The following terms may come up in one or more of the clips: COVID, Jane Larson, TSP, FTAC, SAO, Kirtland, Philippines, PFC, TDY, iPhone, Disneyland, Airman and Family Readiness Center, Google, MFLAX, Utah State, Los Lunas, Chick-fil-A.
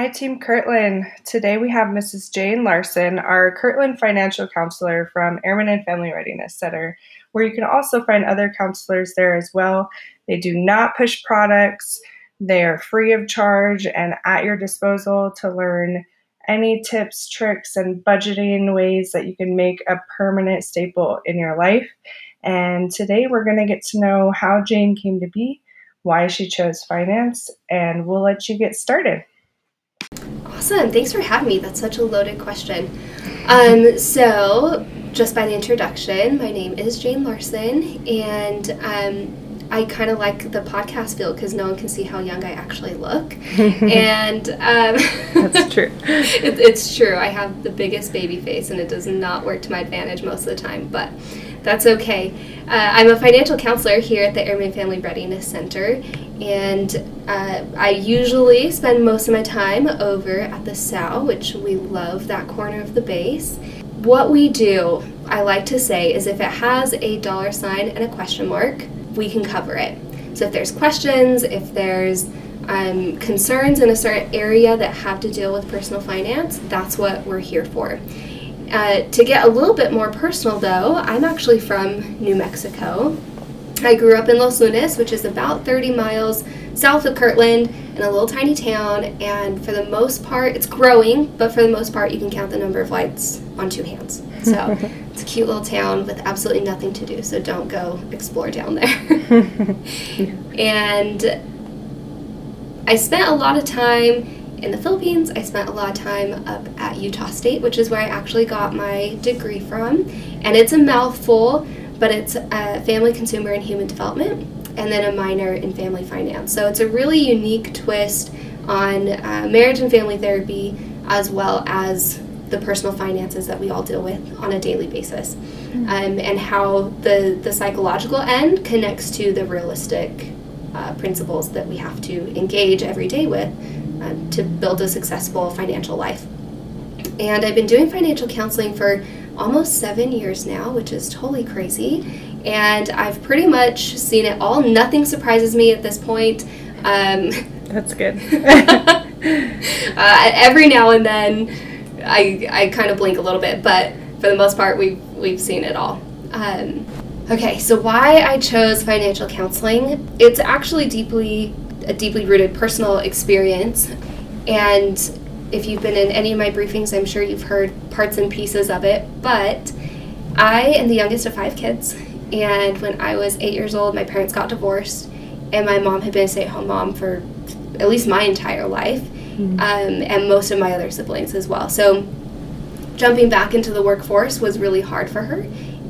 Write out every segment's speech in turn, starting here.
Hi, Team Kirtland. Today we have Mrs. Jane Larson, our Kirtland Financial Counselor from Airman and Family Readiness Center, where you can also find other counselors there as well. They do not push products. They are free of charge and at your disposal to learn any tips, tricks, and budgeting ways that you can make a permanent staple in your life. And today we're going to get to know how Jane came to be, why she chose finance, and we'll let you get started. Awesome. Thanks for having me. That's such a loaded question. So just by the introduction, my name is Jane Larson, and I kind of like the podcast feel because no one can see how young I actually look. And that's true. It's true. I have the biggest baby face, and it does not work to my advantage most of the time, but that's okay. I'm a financial counselor here at the Airman Family Readiness Center, and I usually spend most of my time over at the SAO, which we love that corner of the base. What we do, I like to say, is if it has a dollar sign and a question mark, we can cover it. So if there's questions, if there's concerns in a certain area that have to deal with personal finance, that's what we're here for. To get a little bit more personal though, I'm actually from New Mexico. I grew up in Los Lunas, which is about 30 miles south of Kirtland in a little tiny town, and for the most part, it's growing, but for the most part, you can count the number of lights on two hands. So it's a cute little town with absolutely nothing to do, so don't go explore down there. And I spent a lot of time in the Philippines. I spent a lot of time up at Utah State, which is where I actually got my degree from, and it's a mouthful, but it's family, consumer, and human development, and then a minor in family finance. So it's a really unique twist on marriage and family therapy, as well as the personal finances that we all deal with on a daily basis, and how the psychological end connects to the realistic principles that we have to engage every day with to build a successful financial life. And I've been doing financial counseling for almost 7 years now, which is totally crazy, and I've pretty much seen it all. Nothing surprises me at this point. That's good. Every now and then I kind of blink a little bit, but for the most part we've seen it all. Okay, so why I chose financial counseling, it's actually a deeply rooted personal experience, and if you've been in any of my briefings, I'm sure you've heard parts and pieces of it, but I am the youngest of 5 kids, and when I was 8 years old, my parents got divorced, and my mom had been a stay-at-home mom for at least my entire life, and most of my other siblings as well. So jumping back into the workforce was really hard for her,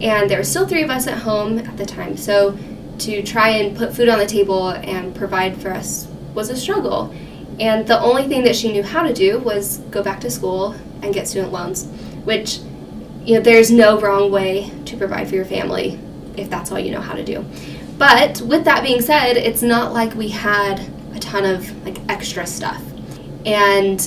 and there were still 3 of us at home at the time, so to try and put food on the table and provide for us was a struggle. And the only thing that she knew how to do was go back to school and get student loans, which, you know, there's no wrong way to provide for your family if that's all you know how to do. But with that being said, it's not like we had a ton of like extra stuff. And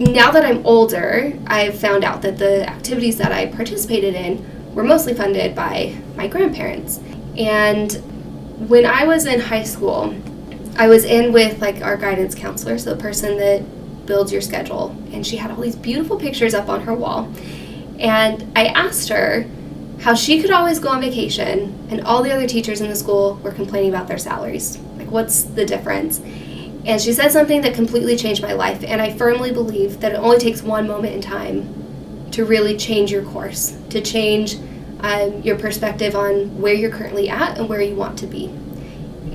now that I'm older, I've found out that the activities that I participated in were mostly funded by my grandparents. And when I was in high school, I was in with like our guidance counselor, so the person that builds your schedule, and she had all these beautiful pictures up on her wall, and I asked her how she could always go on vacation and all the other teachers in the school were complaining about their salaries. Like, what's the difference? And she said something that completely changed my life, and I firmly believe that it only takes one moment in time to really change your course, to change your perspective on where you're currently at and where you want to be.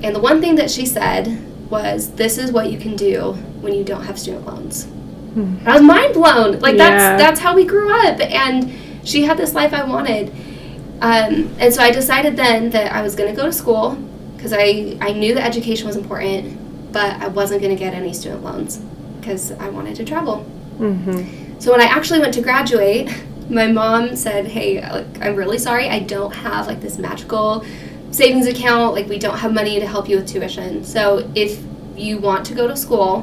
And the one thing that she said was, this is what you can do when you don't have student loans. And I was mind blown. Like, yeah. That's how we grew up, and she had this life I wanted. And so I decided then that I was going to go to school because I knew that education was important, but I wasn't going to get any student loans because I wanted to travel. So when I actually went to graduate, my mom said, hey, like, I'm really sorry, I don't have like this magical savings account, like we don't have money to help you with tuition. So if you want to go to school,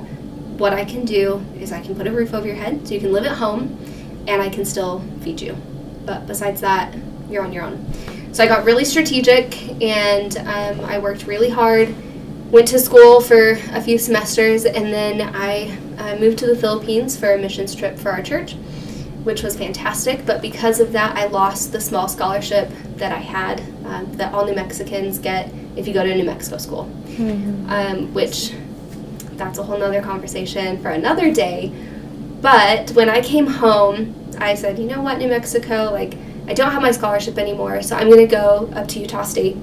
what I can do is I can put a roof over your head so you can live at home and I can still feed you. But besides that, you're on your own. So I got really strategic, and I worked really hard went to school for a few semesters, and then I moved to the Philippines for a missions trip for our church, which was fantastic. But because of that, I lost the small scholarship that I had that all New Mexicans get if you go to a New Mexico school, mm-hmm. Which that's a whole nother conversation for another day. But when I came home, I said, you know what, New Mexico, like, I don't have my scholarship anymore, so I'm going to go up to Utah State.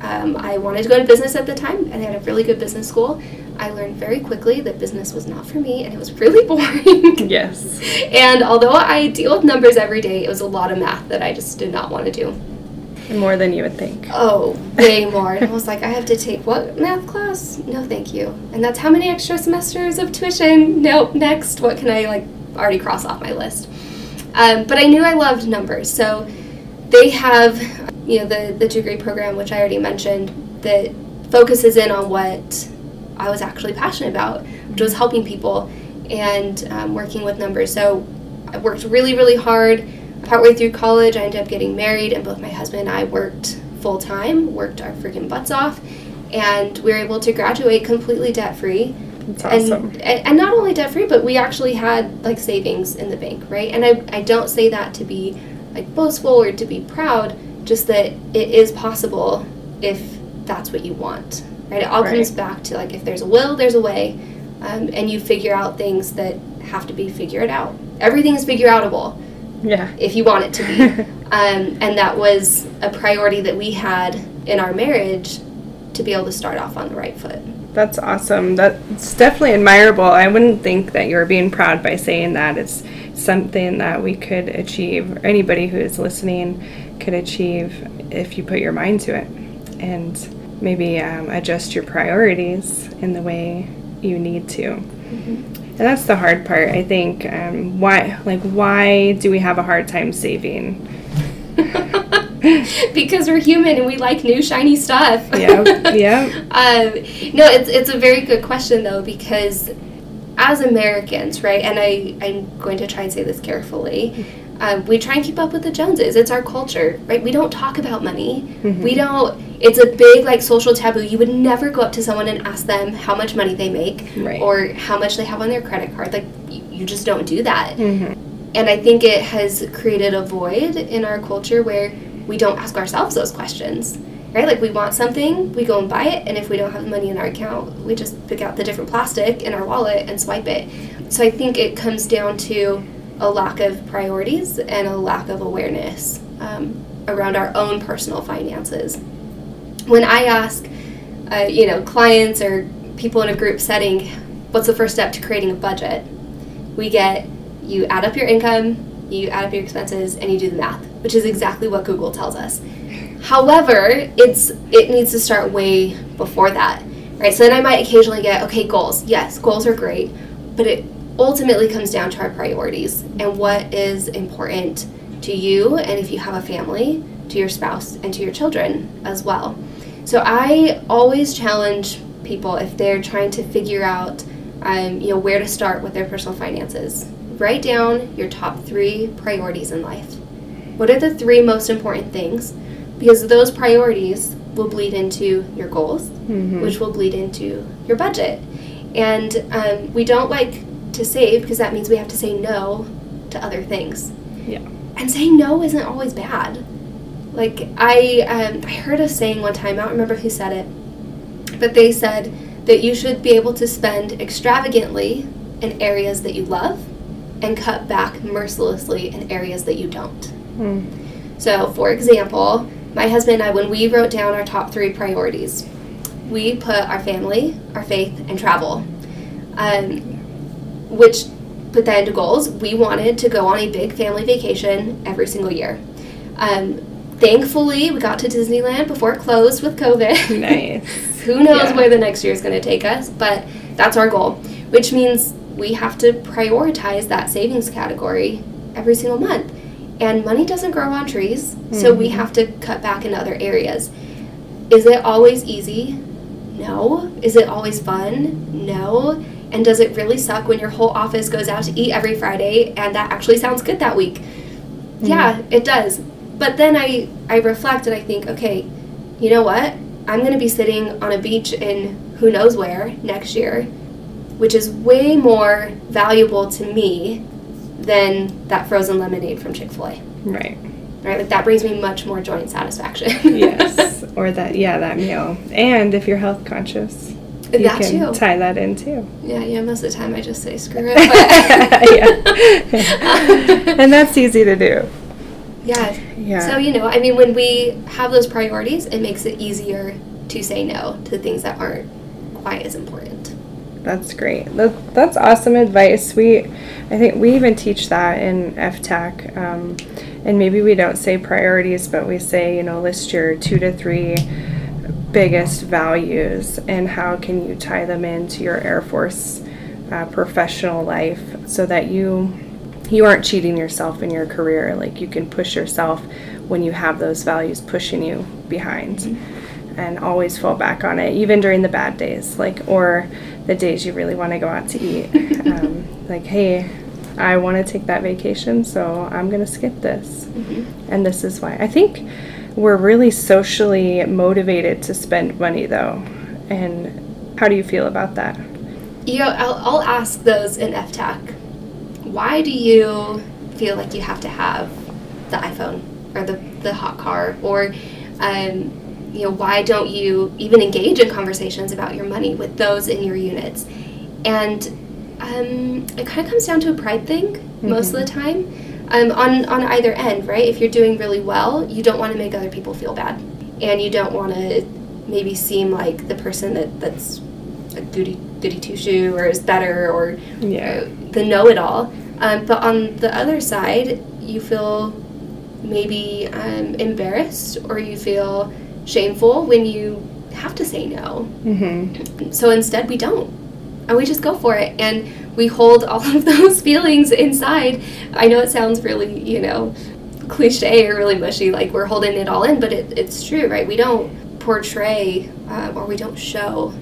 I wanted to go to business at the time, and I had a really good business school. I learned very quickly that business was not for me, and it was really boring. Yes. And although I deal with numbers every day, it was a lot of math that I just did not want to do. More than you would think. Oh, way more. And I was like, I have to take what math class? No, thank you. And that's how many extra semesters of tuition? Nope, next. What can I, like, already cross off my list? But I knew I loved numbers, so they have, you know, the degree program, which I already mentioned, that focuses in on what I was actually passionate about, which was helping people and working with numbers. So I worked really, really hard. Partway through college, I ended up getting married, and both my husband and I worked full-time, worked our freaking butts off, and we were able to graduate completely debt-free. That's awesome. And not only debt-free, but we actually had, like, savings in the bank, right? And I don't say that to be, like, boastful or to be proud, just that it is possible if that's what you want, right? It all comes back to, like, if there's a will, there's a way, and you figure out things that have to be figured out. Everything is figureoutable. Yeah. If you want it to be. And that was a priority that we had in our marriage, to be able to start off on the right foot. That's awesome. That's definitely admirable. I wouldn't think that you're being proud by saying that. It's something that we could achieve, anybody who is listening could achieve if you put your mind to it, and maybe adjust your priorities in the way you need to. Mm-hmm. And that's the hard part, I think. Why do we have a hard time saving? Because we're human and we like new shiny stuff. Yeah. No, it's a very good question, though, because as Americans, right, and I'm going to try and say this carefully, we try and keep up with the Joneses. It's our culture, right? We don't talk about money. Mm-hmm. We don't. It's a big, like, social taboo. You would never go up to someone and ask them how much money they make, right, or how much they have on their credit card. Like, you just don't do that. Mm-hmm. And I think it has created a void in our culture where we don't ask ourselves those questions, right? Like, we want something, we go and buy it, and if we don't have money in our account, we just pick out the different plastic in our wallet and swipe it. So I think it comes down to a lack of priorities and a lack of awareness around our own personal finances. When I ask, clients or people in a group setting, what's the first step to creating a budget? We get, you add up your income, you add up your expenses, and you do the math, which is exactly what Google tells us. However, it needs to start way before that, right? So then I might occasionally get, okay, goals. Yes, goals are great, but it ultimately comes down to our priorities and what is important to you, and if you have a family, to your spouse, and to your children as well. So I always challenge people, if they're trying to figure out where to start with their personal finances, write down your top 3 priorities in life. What are the 3 most important things? Because those priorities will bleed into your goals, mm-hmm. which will bleed into your budget. And we don't like to save, because that means we have to say no to other things. Yeah. And saying no isn't always bad. Like, I heard a saying one time, I don't remember who said it, but they said that you should be able to spend extravagantly in areas that you love and cut back mercilessly in areas that you don't. Mm. So, for example, my husband and I, when we wrote down our top 3 priorities, we put our family, our faith, and travel, which put that into goals. We wanted to go on a big family vacation every single year. Thankfully, we got to Disneyland before it closed with COVID. Nice. Who knows where the next year is going to take us, but that's our goal, which means we have to prioritize that savings category every single month. And money doesn't grow on trees, mm-hmm. so we have to cut back in other areas. Is it always easy? No. Is it always fun? No. And does it really suck when your whole office goes out to eat every Friday and that actually sounds good that week? Mm-hmm. Yeah, it does. But then I reflect and I think, okay, you know what? I'm going to be sitting on a beach in who knows where next year, which is way more valuable to me than that frozen lemonade from Chick-fil-A. Right. Right, like that brings me much more joy and satisfaction. Yes, or that, yeah, that meal. And if you're health conscious, you that can too. Tie that in too. Yeah, yeah, most of the time I just say, screw it. Yeah. And that's easy to do. Yeah. Yeah. So, you know, I mean, when we have those priorities, it makes it easier to say no to things that aren't quite as important. That's great. That's awesome advice. I think we even teach that in FTAC, and maybe we don't say priorities, but we say, you know, list your 2 to 3 biggest values and how can you tie them into your Air Force professional life so that you aren't cheating yourself in your career. Like, you can push yourself when you have those values pushing you behind. Mm-hmm. And always fall back on it, even during the bad days, like, or the days you really want to go out to eat. Like, hey, I want to take that vacation, so I'm going to skip this. Mm-hmm. And this is why. I think we're really socially motivated to spend money, though. And how do you feel about that? You know, I'll ask those in FTAC. Why do you feel like you have to have the iPhone or the hot car? Or, you know, why don't you even engage in conversations about your money with those in your units? And it kind of comes down to a pride thing. Mm-hmm. Most of the time. On either end, right? If you're doing really well, you don't want to make other people feel bad. And you don't want to maybe seem like the person that's a goody two-shoe or is better or yeah. The know-it-all. But on the other side, you feel maybe embarrassed or you feel shameful when you have to say no. Mm-hmm. So instead, we don't. And we just go for it. And we hold all of those feelings inside. I know it sounds really, you know, cliche or really mushy, like we're holding it all in, but it's true, right? We don't portray or we don't show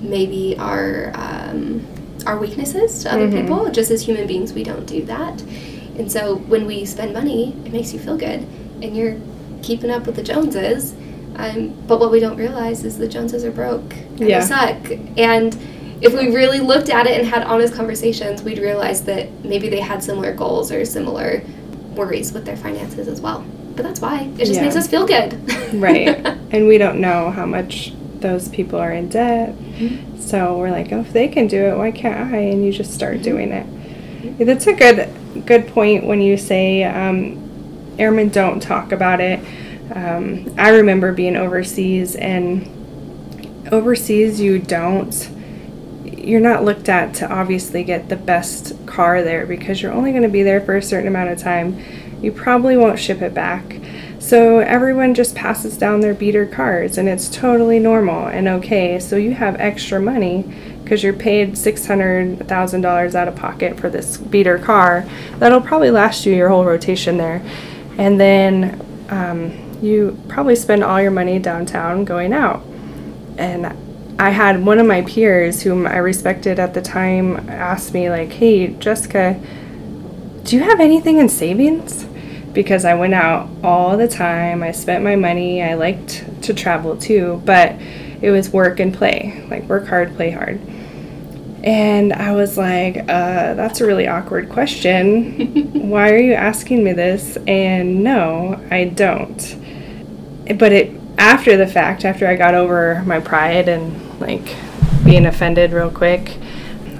maybe our weaknesses to other mm-hmm. people. Just as human beings, we don't do that. And so when we spend money, it makes you feel good and you're keeping up with the Joneses. But what we don't realize is the Joneses are broke and yeah. they suck. And if we really looked at it and had honest conversations, we'd realize that maybe they had similar goals or similar worries with their finances as well. But that's why. It just yeah. makes us feel good. Right. And we don't know how much those people are in debt. Mm-hmm. So we're like, oh, if they can do it, why can't I? And you just start mm-hmm. doing it. Mm-hmm. That's a good point when you say airmen don't talk about it. I remember being overseas, and overseas you're not looked at to obviously get the best car there because you're only going to be there for a certain amount of time. You probably won't ship it back. So everyone just passes down their beater cars, and it's totally normal and okay. So you have extra money because you're paid $600,000 out of pocket for this beater car that'll probably last you your whole rotation there. And then you probably spend all your money downtown going out. And I had one of my peers whom I respected at the time ask me, like, hey, Jessica, do you have anything in savings? Because I went out all the time, I spent my money, I liked to travel too, but it was work and play, like work hard, play hard. And I was like, that's a really awkward question. Why are you asking me this? And no, I don't. But after the fact, after I got over my pride and like being offended real quick,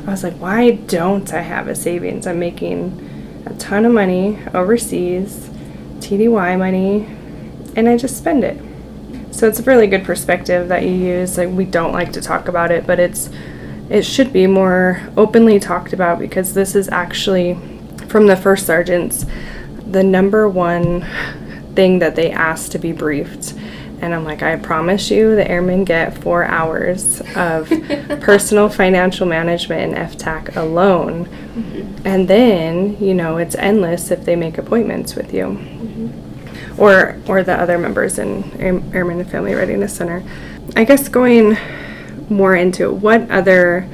I was like, why don't I have a savings? I'm making a ton of money overseas, TDY money, and I just spend it. So it's a really good perspective that you use. Like, we don't like to talk about it, but it should be more openly talked about, because this is actually, from the first sergeants, the number one thing that they ask to be briefed. And I'm like, I promise you the airmen get 4 hours of personal financial management in FTAC alone. Mm-hmm. And then, you know, it's endless if they make appointments with you. Mm-hmm. Or the other members in Airman and Family Readiness Center. I guess going more into it, what other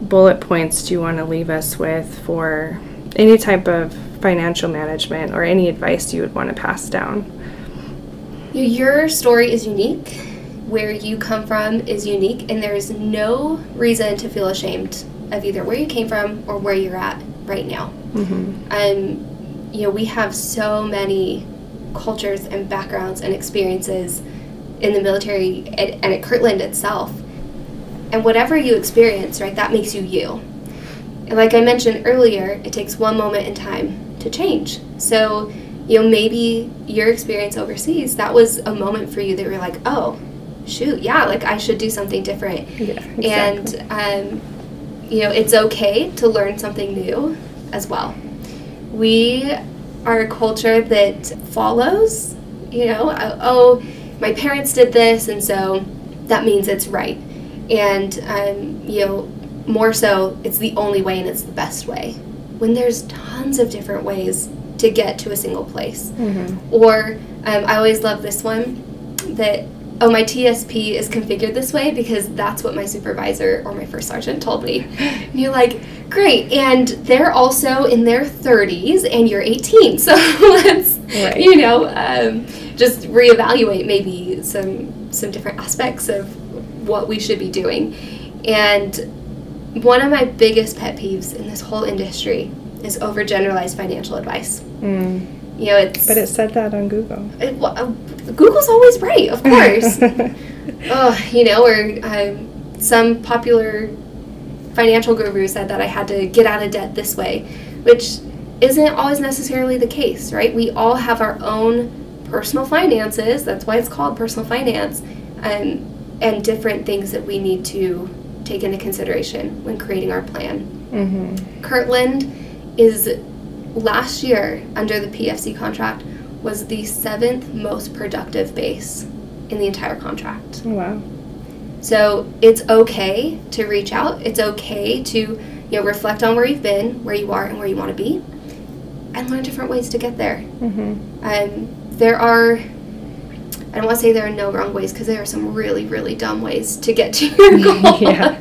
bullet points do you want to leave us with for any type of financial management or any advice you would want to pass down? Your story is unique. where you come from is unique, and there is no reason to feel ashamed of either where you came from or where you're at right now. Mm-hmm. You know, we have so many cultures and backgrounds and experiences in the military and at Kirtland itself. And whatever you experience, right, that makes you you. And like I mentioned earlier, it takes one moment in time to change. So, you know, maybe your experience overseas, that was a moment for you that you were like, oh, shoot, yeah, like I should do something different. Yeah, exactly. And, you know, it's okay to learn something new as well. We are a culture that follows, you know, oh, my parents did this, and so that means it's right. And, you know, more so, it's the only way and it's the best way. When there's tons of different ways to get to a single place. Mm-hmm. Or, I always love this one, that, oh, my TSP is configured this way because that's what my supervisor or my first sergeant told me. And you're like, great, and they're also in their 30s and you're 18, so let's, right, you know, just reevaluate maybe some different aspects of what we should be doing. And one of my biggest pet peeves in this whole industry is overgeneralized financial advice. Mm. You know, it's, but it said that on Google. Google's always right, of course. Oh, you know, or some popular financial guru said that I had to get out of debt this way, which isn't always necessarily the case, right? We all have our own personal finances. That's why it's called personal finance, and different things that we need to take into consideration when creating our plan. Mm-hmm. Kirtland is, last year, under the PFC contract, was the 7th most productive base in the entire contract. Wow. So it's okay to reach out. It's okay to, you know, reflect on where you've been, where you are, and where you want to be, and learn different ways to get there. Mm-hmm. There are, I don't want to say there are no wrong ways, because there are some really, really dumb ways to get to your goal. Yeah.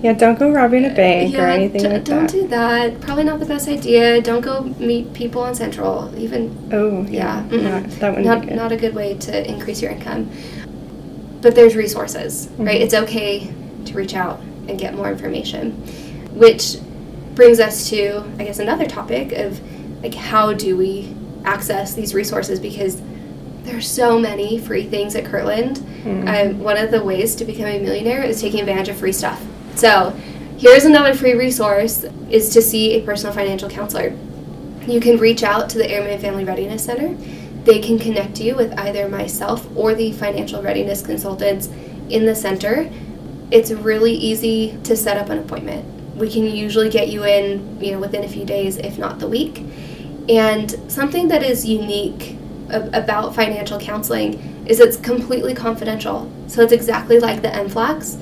Yeah, don't go robbing a bank or anything like that. Don't do that. Probably not the best idea. Don't go meet people on Central. Even not a good way to increase your income. But there's resources, mm-hmm, right? It's okay to reach out and get more information, which brings us to, I guess, another topic of, like, how do we access these resources? Because there's so many free things at Kirtland. Mm-hmm. One of the ways to become a millionaire is taking advantage of free stuff. So here's another free resource, is to see a personal financial counselor. You can reach out to the Airman and Family Readiness Center. They can connect you with either myself or the financial readiness consultants in the center. It's really easy to set up an appointment. We can usually get you in, you know, within a few days, if not the week. And something that is unique about financial counseling is it's completely confidential. So it's exactly like the MFLAX.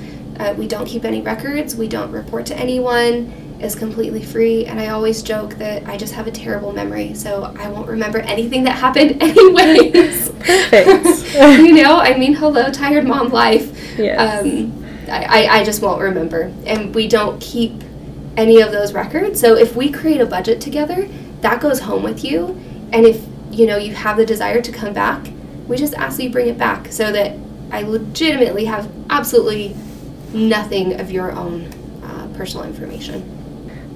We don't keep any records, we don't report to anyone, it's completely free, and I always joke that I just have a terrible memory, so I won't remember anything that happened anyways. Perfect. You know, I mean, hello, tired mom life. Yes. I just won't remember, and we don't keep any of those records, so if we create a budget together, that goes home with you, and if, you know, you have the desire to come back, we just ask that you bring it back, so that I legitimately have absolutely nothing of your own personal information.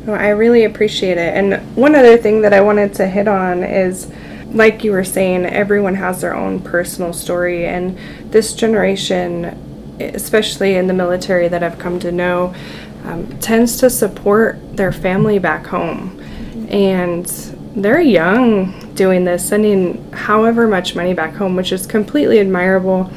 Well, I really appreciate it. And one other thing that I wanted to hit on is, like you were saying, everyone has their own personal story, and this generation, especially in the military that I've come to know, tends to support their family back home. Mm-hmm. And they're young doing this, sending however much money back home, which is completely admirable,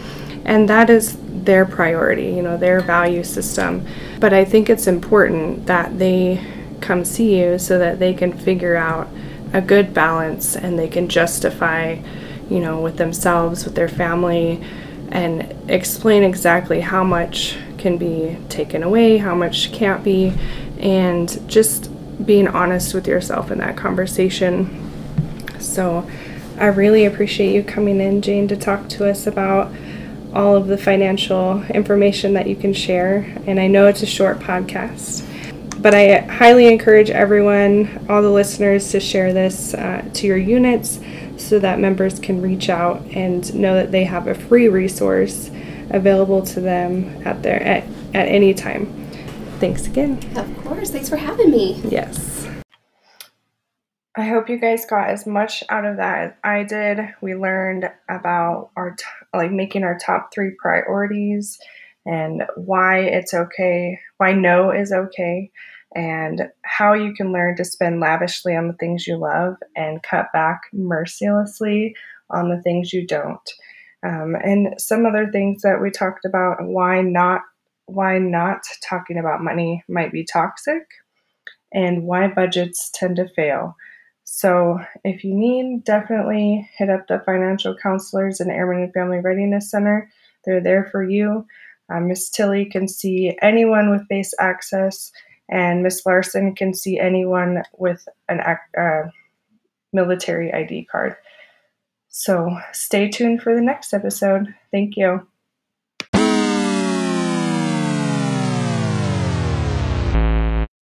and that is their priority, you know, their value system. But I think it's important that they come see you so that they can figure out a good balance, and they can justify, you know, with themselves, with their family, and explain exactly how much can be taken away, how much can't be, and just being honest with yourself in that conversation. So I really appreciate you coming in, Jane, to talk to us about all of the financial information that you can share, and I know it's a short podcast, But I highly encourage everyone, all the listeners, to share this to your units so that members can reach out and know that they have a free resource available to them at any time. Thanks again. Of course. Thanks for having me. Yes. I hope you guys got as much out of that as I did. We learned about making our top three priorities and why it's okay, why no is okay, and how you can learn to spend lavishly on the things you love and cut back mercilessly on the things you don't. And some other things that we talked about, why not talking about money might be toxic, and why budgets tend to fail. So if you need, definitely hit up the financial counselors in Airman and Family Readiness Center. They're there for you. Ms. Tilly can see anyone with base access, and Ms. Larson can see anyone with an military ID card. So stay tuned for the next episode. Thank you.